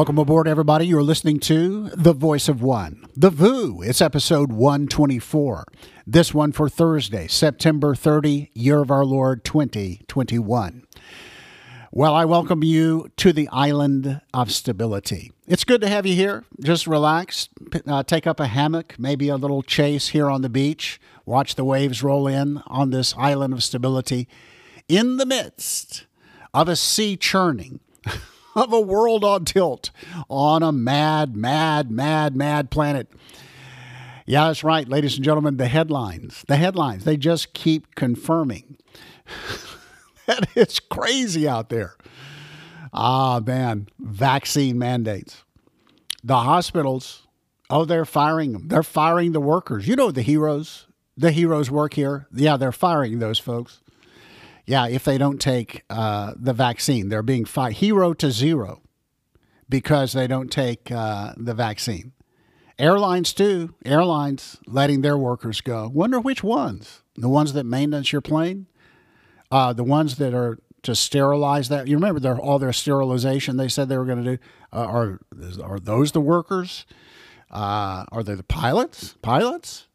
Welcome aboard, everybody. You're listening to The Voice of One, The VOO. It's episode 124. This one for Thursday, September 30, year of our Lord, 2021. Well, I welcome you to the Island of Stability. It's good to have you here. Just relax, take up a hammock, maybe a little chase here on the beach, watch the waves roll in on this Island of Stability in the midst of a sea churning, of a world on tilt, on a mad planet. Yeah, that's right, ladies and gentlemen, the headlines, they just keep confirming that it's crazy out there. Ah, man, vaccine mandates. The hospitals, oh, they're firing them. They're firing the workers. You know, the heroes work here. Yeah, they're firing those folks. Yeah, if they don't take the vaccine, they're being fired hero to zero because they don't take the vaccine. Airlines too. Airlines letting their workers go. Wonder which ones? The ones that maintenance your plane? The ones that are to sterilize that? You remember all their sterilization they said they were going to do? Are those the workers? Are they the pilots? Pilots?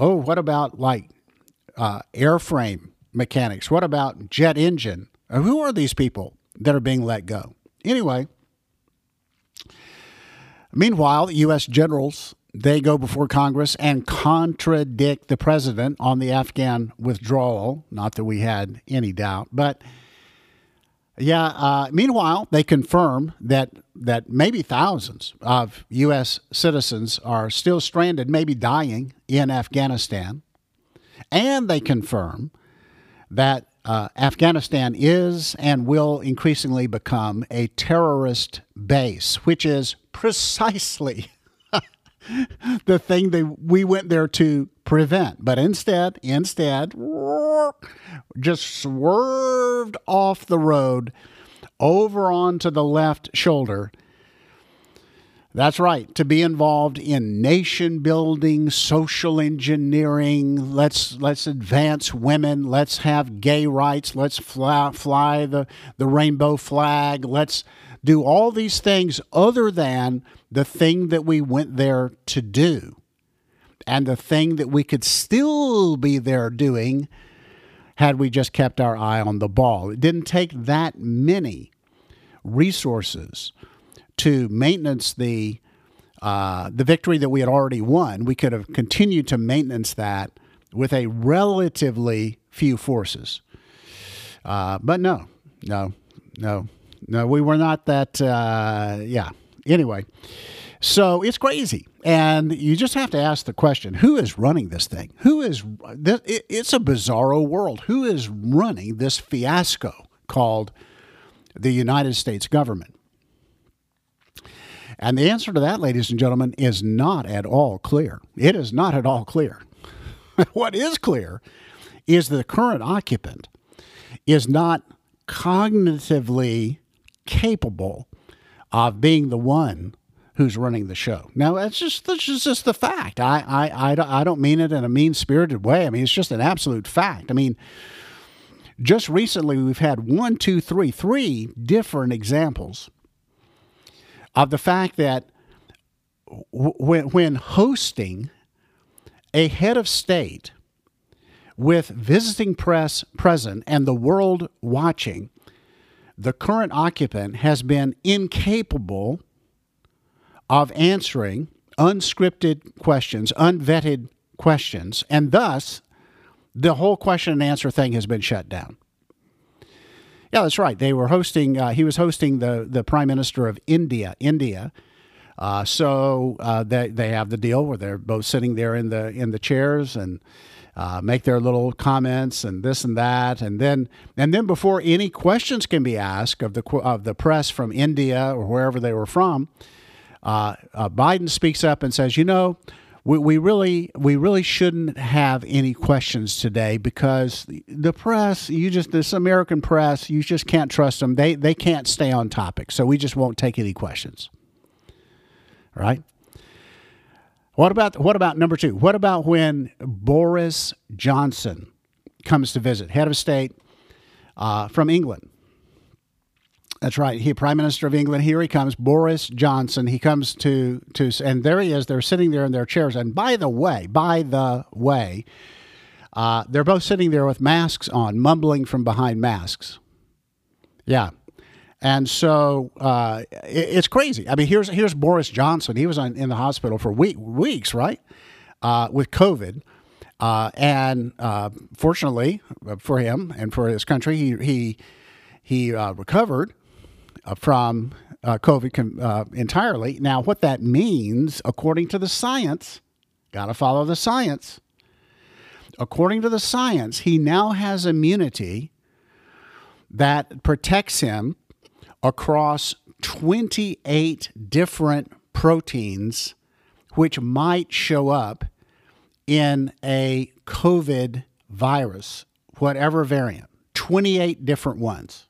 Oh, what about like airframe mechanics? What about jet engine? Who are these people that are being let go? Anyway, meanwhile, the U.S. generals, they go before Congress and contradict the president on the Afghan withdrawal. Not that we had any doubt, but yeah. Meanwhile, they confirm that maybe thousands of U.S. citizens are still stranded, maybe dying in Afghanistan, and they confirm that Afghanistan is and will increasingly become a terrorist base, which is precisely the thing that we went there to prevent. But instead, just swerved off the road over onto the left shoulder. That's right, to be involved in nation building, social engineering, let's advance women, let's have gay rights, let's fly the rainbow flag, let's do all these things other than the thing that we went there to do. And the thing that we could still be there doing had we just kept our eye on the ball. It didn't take that many resources to maintenance the victory that we had already won. We could have continued to maintenance that with a relatively few forces. But no, we were not that, yeah. Anyway, so it's crazy. And you just have to ask the question, who is running this thing? It's a bizarro world. Who is running this fiasco called the United States government? And the answer to that, ladies and gentlemen, is not at all clear. It is not at all clear. What is clear is the current occupant is not cognitively capable of being the one who's running the show. Now, that's just the fact. I don't mean it in a mean-spirited way. I mean, it's just an absolute fact. I mean, just recently we've had three different examples of the fact that when hosting a head of state with visiting press present and the world watching, the current occupant has been incapable of answering unscripted questions, unvetted questions, and thus the whole question and answer thing has been shut down. Yeah, that's right. They were hosting. He was hosting the Prime Minister of India. So they have the deal where they're both sitting there in the chairs and make their little comments and this and that, and then before any questions can be asked of the press from India or wherever they were from, Biden speaks up and says, We really shouldn't have any questions today because the press, this American press, you just can't trust them. They can't stay on topic, so we just won't take any questions. All right? What about number two? What about when Boris Johnson comes to visit, head of state from England? That's right. He, Prime Minister of England, here he comes, Boris Johnson. He comes to and there he is. They're sitting there in their chairs. And by the way, they're both sitting there with masks on, mumbling from behind masks. Yeah. And so it's crazy. I mean, here's Boris Johnson. He was in the hospital for weeks, right, with COVID. And fortunately for him and for his country, he recovered from COVID entirely. Now, what that means, according to the science, got to follow the science. According to the science, he now has immunity that protects him across 28 different proteins, which might show up in a COVID virus, whatever variant, 28 different ones.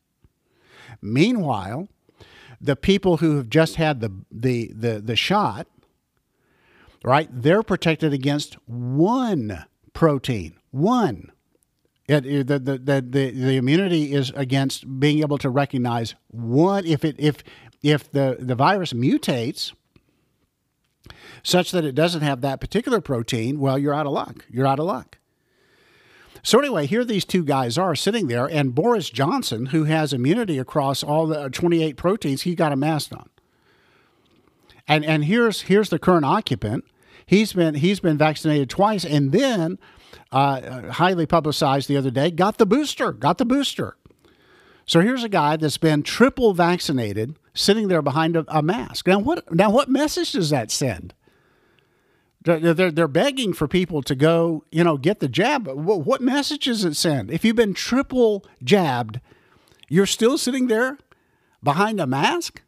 Meanwhile, the people who have just had the shot, right, they're protected against one protein, one. The immunity is against being able to recognize one. If the virus mutates such that it doesn't have that particular protein, well, you're out of luck. You're out of luck. So anyway, here these two guys are sitting there, and Boris Johnson, who has immunity across all the 28 proteins, he got a mask on. And here's the current occupant. He's been vaccinated twice, and then highly publicized the other day, got the booster. So here's a guy that's been triple vaccinated, sitting there behind a mask. Now what message does that send? They're begging for people to go, get the jab. What message does it send? If you've been triple jabbed, you're still sitting there behind a mask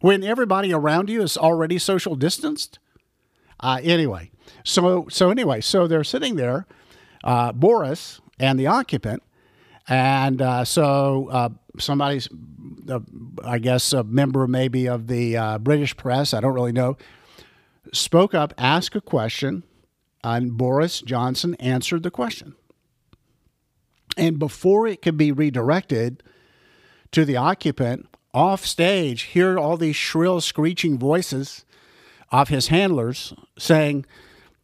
when everybody around you is already social distanced. So they're sitting there, Boris and the occupant, and so somebody's, I guess, a member maybe of the British press, I don't really know, spoke up, asked a question, and Boris Johnson answered the question. And before it could be redirected to the occupant, off stage, hear all these shrill, screeching voices of his handlers saying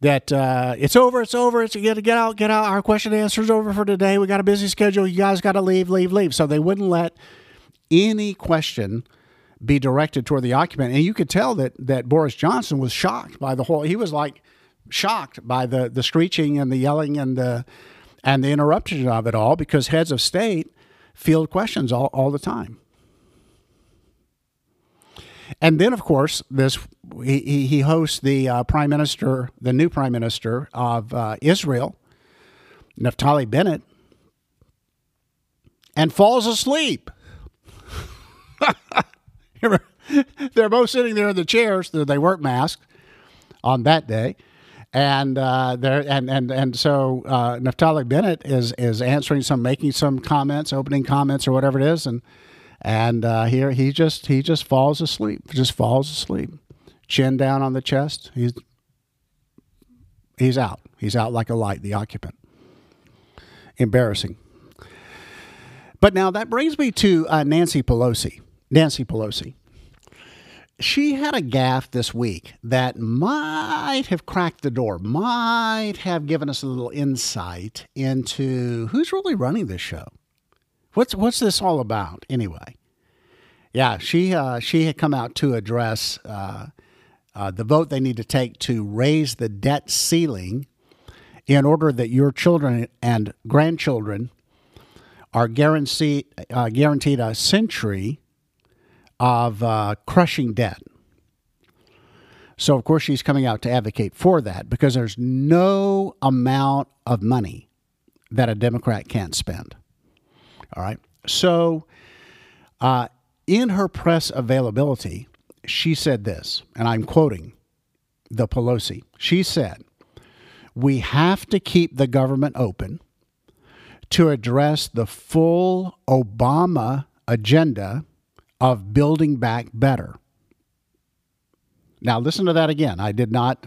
that it's over, it's get out, our question and answer's over for today, we got a busy schedule, you guys got to leave. So they wouldn't let any question be directed toward the occupant. And you could tell that Boris Johnson was shocked by the screeching and the yelling and the interruption of it all, because heads of state field questions all the time. And then, of course, he hosts the prime minister, the new prime minister of Israel, Naftali Bennett, and falls asleep. They're both sitting there in the chairs. They weren't masked on that day, and so Naftali Bennett is answering making some comments, opening comments or whatever it is, and here he just falls asleep. Chin down on the chest. He's out. He's out like a light, the occupant. Embarrassing. But now that brings me to Nancy Pelosi. She had a gaffe this week that might have cracked the door, might have given us a little insight into who's really running this show. What's this all about anyway? Yeah, she had come out to address the vote they need to take to raise the debt ceiling in order that your children and grandchildren are guaranteed a century of crushing debt. So, of course, she's coming out to advocate for that, because there's no amount of money that a Democrat can't spend. All right. So in her press availability, she said this, and I'm quoting the Pelosi. She said, "We have to keep the government open to address the full Obama agenda of building back better." Now, listen to that again. I did not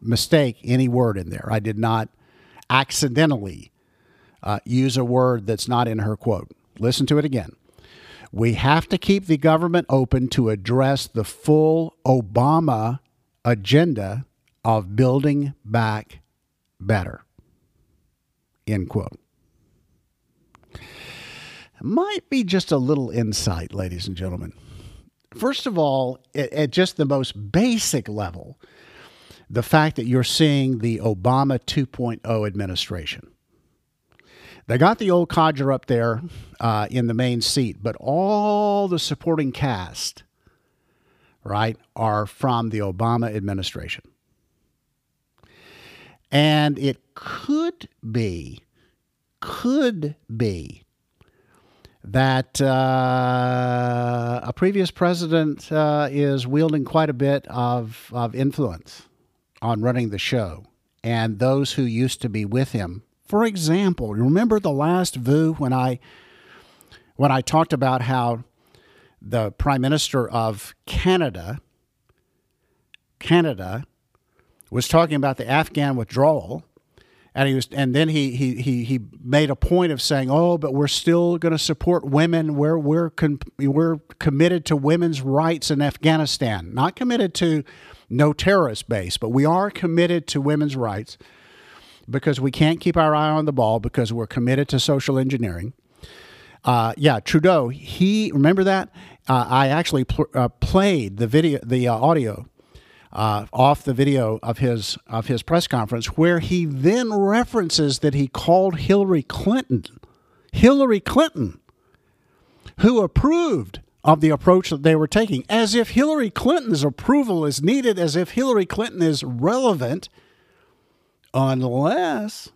mistake any word in there. I did not accidentally use a word that's not in her quote. Listen to it again. We have to keep the government open to address the full Obama agenda of building back better. End quote. Might be just a little insight, ladies and gentlemen. First of all, at just the most basic level, the fact that you're seeing the Obama 2.0 administration. They got the old codger up there in the main seat, but all the supporting cast, right, are from the Obama administration. And it could be that a previous president is wielding quite a bit of influence on running the show. And those who used to be with him, for example, remember the last VU when I talked about how the Prime Minister of Canada was talking about the Afghan withdrawal, and then he made a point of saying, "Oh, but we're still going to support women. We're committed to women's rights in Afghanistan. Not committed to no terrorist base, but we are committed to women's rights." Because we can't keep our eye on the ball because we're committed to social engineering. Trudeau, remember that? I actually played the video, the audio off the video of his press conference where he then references that he called Hillary Clinton, who approved of the approach that they were taking, as if Hillary Clinton's approval is needed, as if Hillary Clinton is relevant. Unless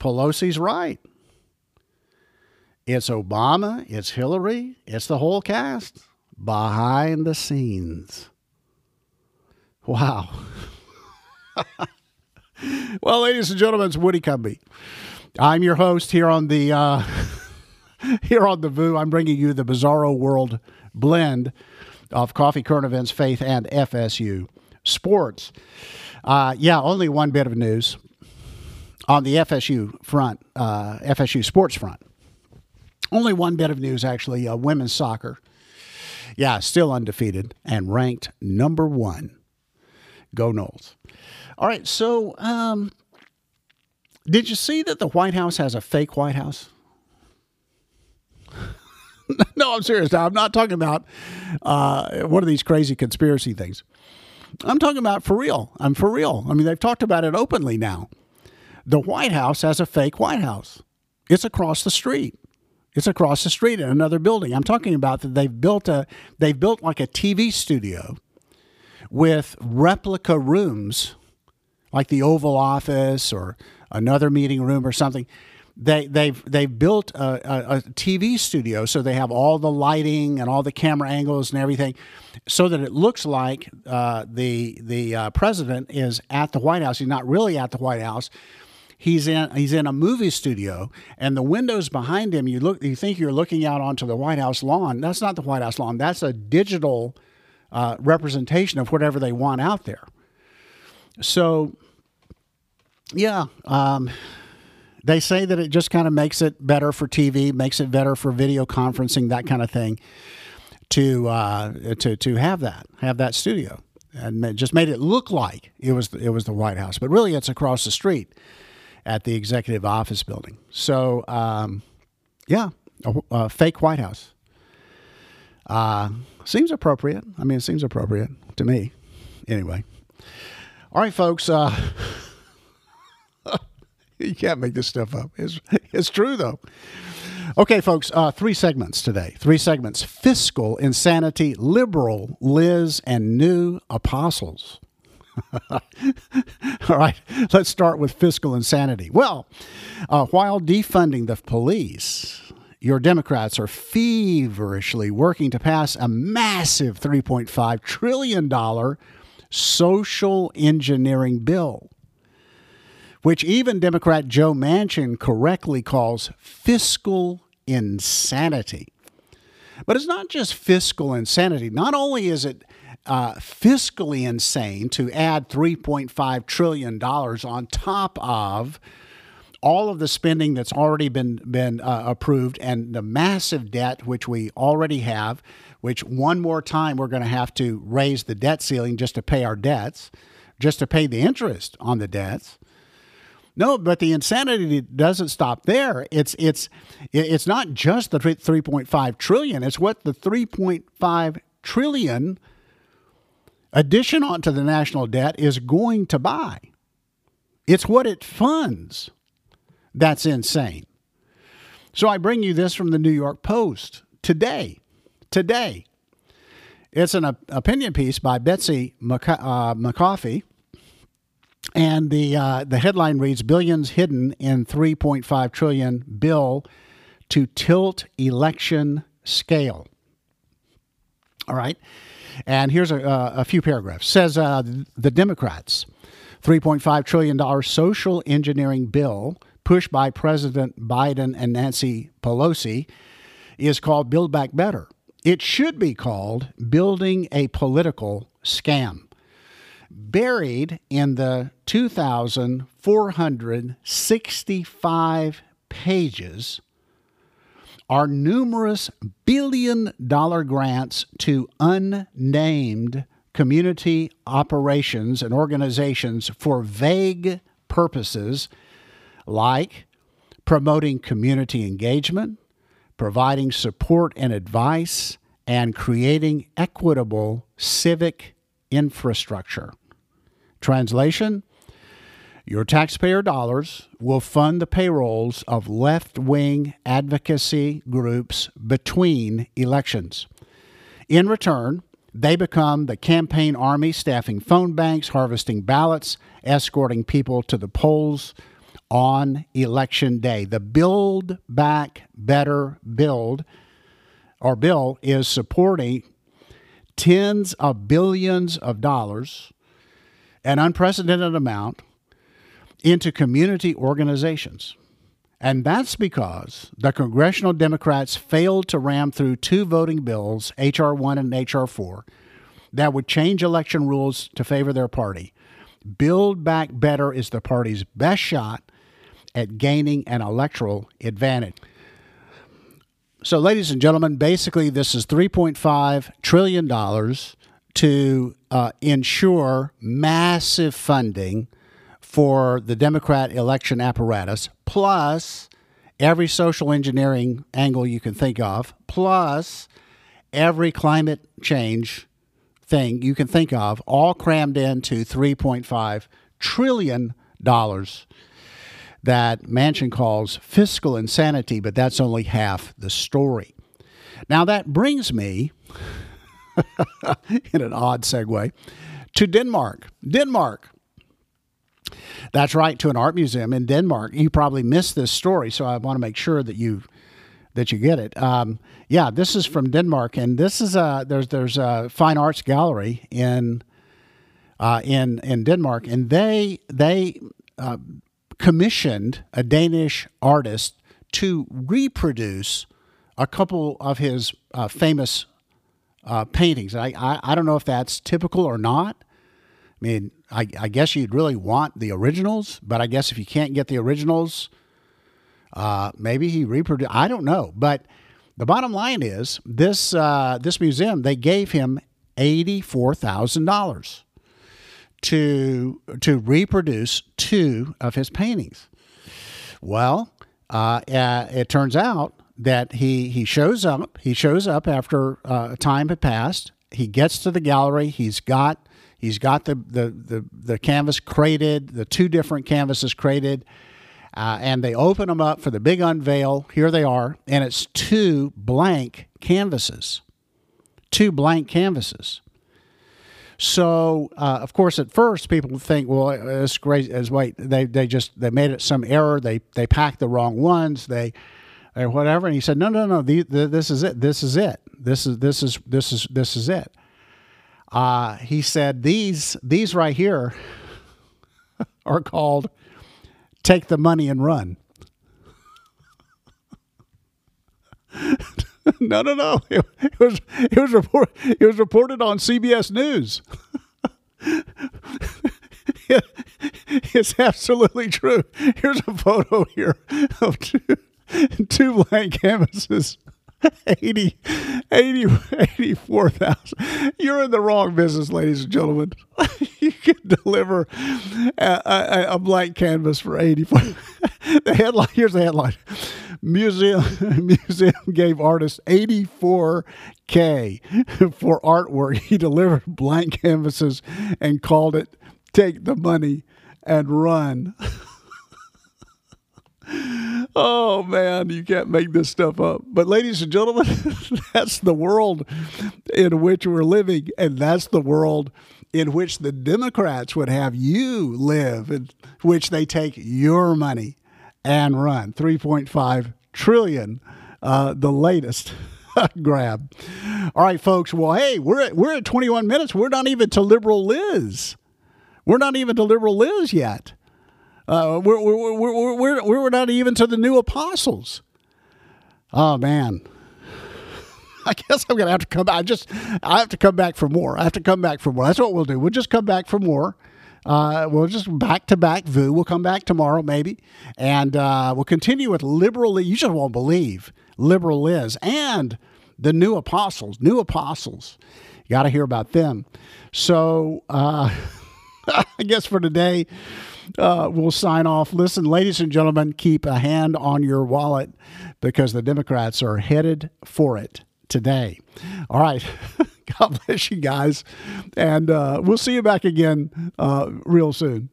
Pelosi's right. It's Obama, it's Hillary, it's the whole cast behind the scenes. Wow. Well, ladies and gentlemen, it's Woody Cumbie. I'm your host here on the VU. I'm bringing you the bizarro world blend of coffee, current events, faith, and FSU sports. Only one bit of news on the FSU front, FSU sports front. Only one bit of news, actually, women's soccer. Yeah, still undefeated and ranked number one. Go Noles. All right, so did you see that the White House has a fake White House? No, I'm serious. Now, I'm not talking about one of these crazy conspiracy things. I'm talking about for real. I'm for real. I mean, they've talked about it openly now. The White House has a fake White House. It's across the street. It's across the street in another building. I'm talking about that they've built like a TV studio with replica rooms, like the Oval Office or another meeting room or something. They've built a TV studio, so they have all the lighting and all the camera angles and everything, so that it looks like the president is at the White House. He's not really at the White House. He's in a movie studio, and the windows behind him, you think you're looking out onto the White House lawn. That's not the White House lawn. That's a digital representation of whatever they want out there. So, yeah. They say that it just kind of makes it better for TV, makes it better for video conferencing, that kind of thing, to have that studio, and it just made it look like it was the White House, but really it's across the street at the Executive Office Building. So, a fake White House seems appropriate. I mean, it seems appropriate to me, anyway. All right, folks. You can't make this stuff up. It's true, though. Okay, folks, three segments today. Three segments. Fiscal insanity, liberal Liz, and new apostles. All right, let's start with fiscal insanity. Well, while defunding the police, your Democrats are feverishly working to pass a massive $3.5 trillion social engineering bill, which even Democrat Joe Manchin correctly calls fiscal insanity. But it's not just fiscal insanity. Not only is it fiscally insane to add $3.5 trillion on top of all of the spending that's already been approved and the massive debt which we already have, which one more time we're going to have to raise the debt ceiling just to pay our debts, just to pay the interest on the debts. No, but the insanity doesn't stop there. It's not just the $3.5 trillion. It's what the $3.5 trillion addition onto the national debt is going to buy. It's what it funds. That's insane. So I bring you this from the New York Post today. It's an opinion piece by Betsy McCaffey. And the headline reads, "Billions hidden in $3.5 trillion bill to tilt election scale." All right. And here's a few paragraphs. Says the Democrats' $3.5 trillion social engineering bill pushed by President Biden and Nancy Pelosi is called Build Back Better. It should be called Building a Political Scam. Buried in the 2,465 pages are numerous billion-dollar grants to unnamed community operations and organizations for vague purposes like promoting community engagement, providing support and advice, and creating equitable civic infrastructure. Translation, your taxpayer dollars will fund the payrolls of left-wing advocacy groups between elections. In return, they become the campaign army, staffing phone banks, harvesting ballots, escorting people to the polls on election day. The Build Back Better bill is supporting tens of billions of dollars, an unprecedented amount, into community organizations. And that's because the congressional Democrats failed to ram through two voting bills, H.R. 1 and H.R. 4, that would change election rules to favor their party. Build Back Better is the party's best shot at gaining an electoral advantage. So, ladies and gentlemen, basically this is $3.5 trillion to ensure massive funding for the Democrat election apparatus, plus every social engineering angle you can think of, plus every climate change thing you can think of, all crammed into $3.5 trillion. That Manchin calls fiscal insanity, but that's only half the story. Now that brings me, in an odd segue, to Denmark. Denmark. That's right, to an art museum in Denmark. You probably missed this story, so I want to make sure that you get it. Yeah, this is from Denmark, and this is there's a fine arts gallery in Denmark, and they commissioned a Danish artist to reproduce a couple of his famous paintings. I don't know if that's typical or not. I mean, I guess you'd really want the originals, but I guess if you can't get the originals, maybe he reproduced. I don't know. But the bottom line is this museum, they gave him $84,000. To reproduce two of his paintings. Well, it turns out that he shows up. He shows up after time had passed. He gets to the gallery. He's got the canvas crated, the two different canvases crated, and they open them up for the big unveil. Here they are, and it's two blank canvases. So, of course, at first people think, well, it's crazy. They made it some error. They packed the wrong ones. They whatever. And he said, no. This is it. He said these right here are called "Take the Money and Run." No. It was reported on CBS News. It's absolutely true. Here's a photo here of two blank canvases. 84,000. You're in the wrong business, ladies and gentlemen. You can deliver a blank canvas for 84. The headline, here's the headline. Museum gave artist $84,000 for artwork. He delivered blank canvases and called it "Take the Money and Run." Oh, man, you can't make this stuff up. But ladies and gentlemen, that's the world in which we're living. And that's the world in which the Democrats would have you live, in which they take your money and run. $3.5 trillion, the latest grab. All right, folks. Well, hey, we're at 21 minutes. We're not even to Liberal Liz. We're not even to Liberal Liz yet. We're not even to the new apostles. Oh, man. I guess I'm going to have to come back. I have to come back for more. That's what we'll do. We'll just come back for more. We'll just back-to-back VU. We'll come back tomorrow, maybe. And we'll continue with Liberal Liz. You just won't believe Liberal Liz and the new apostles. New apostles. You got to hear about them. So I guess for today, we'll sign off. Listen, ladies and gentlemen, keep a hand on your wallet because the Democrats are headed for it today. All right. God bless you guys. And we'll see you back again real soon.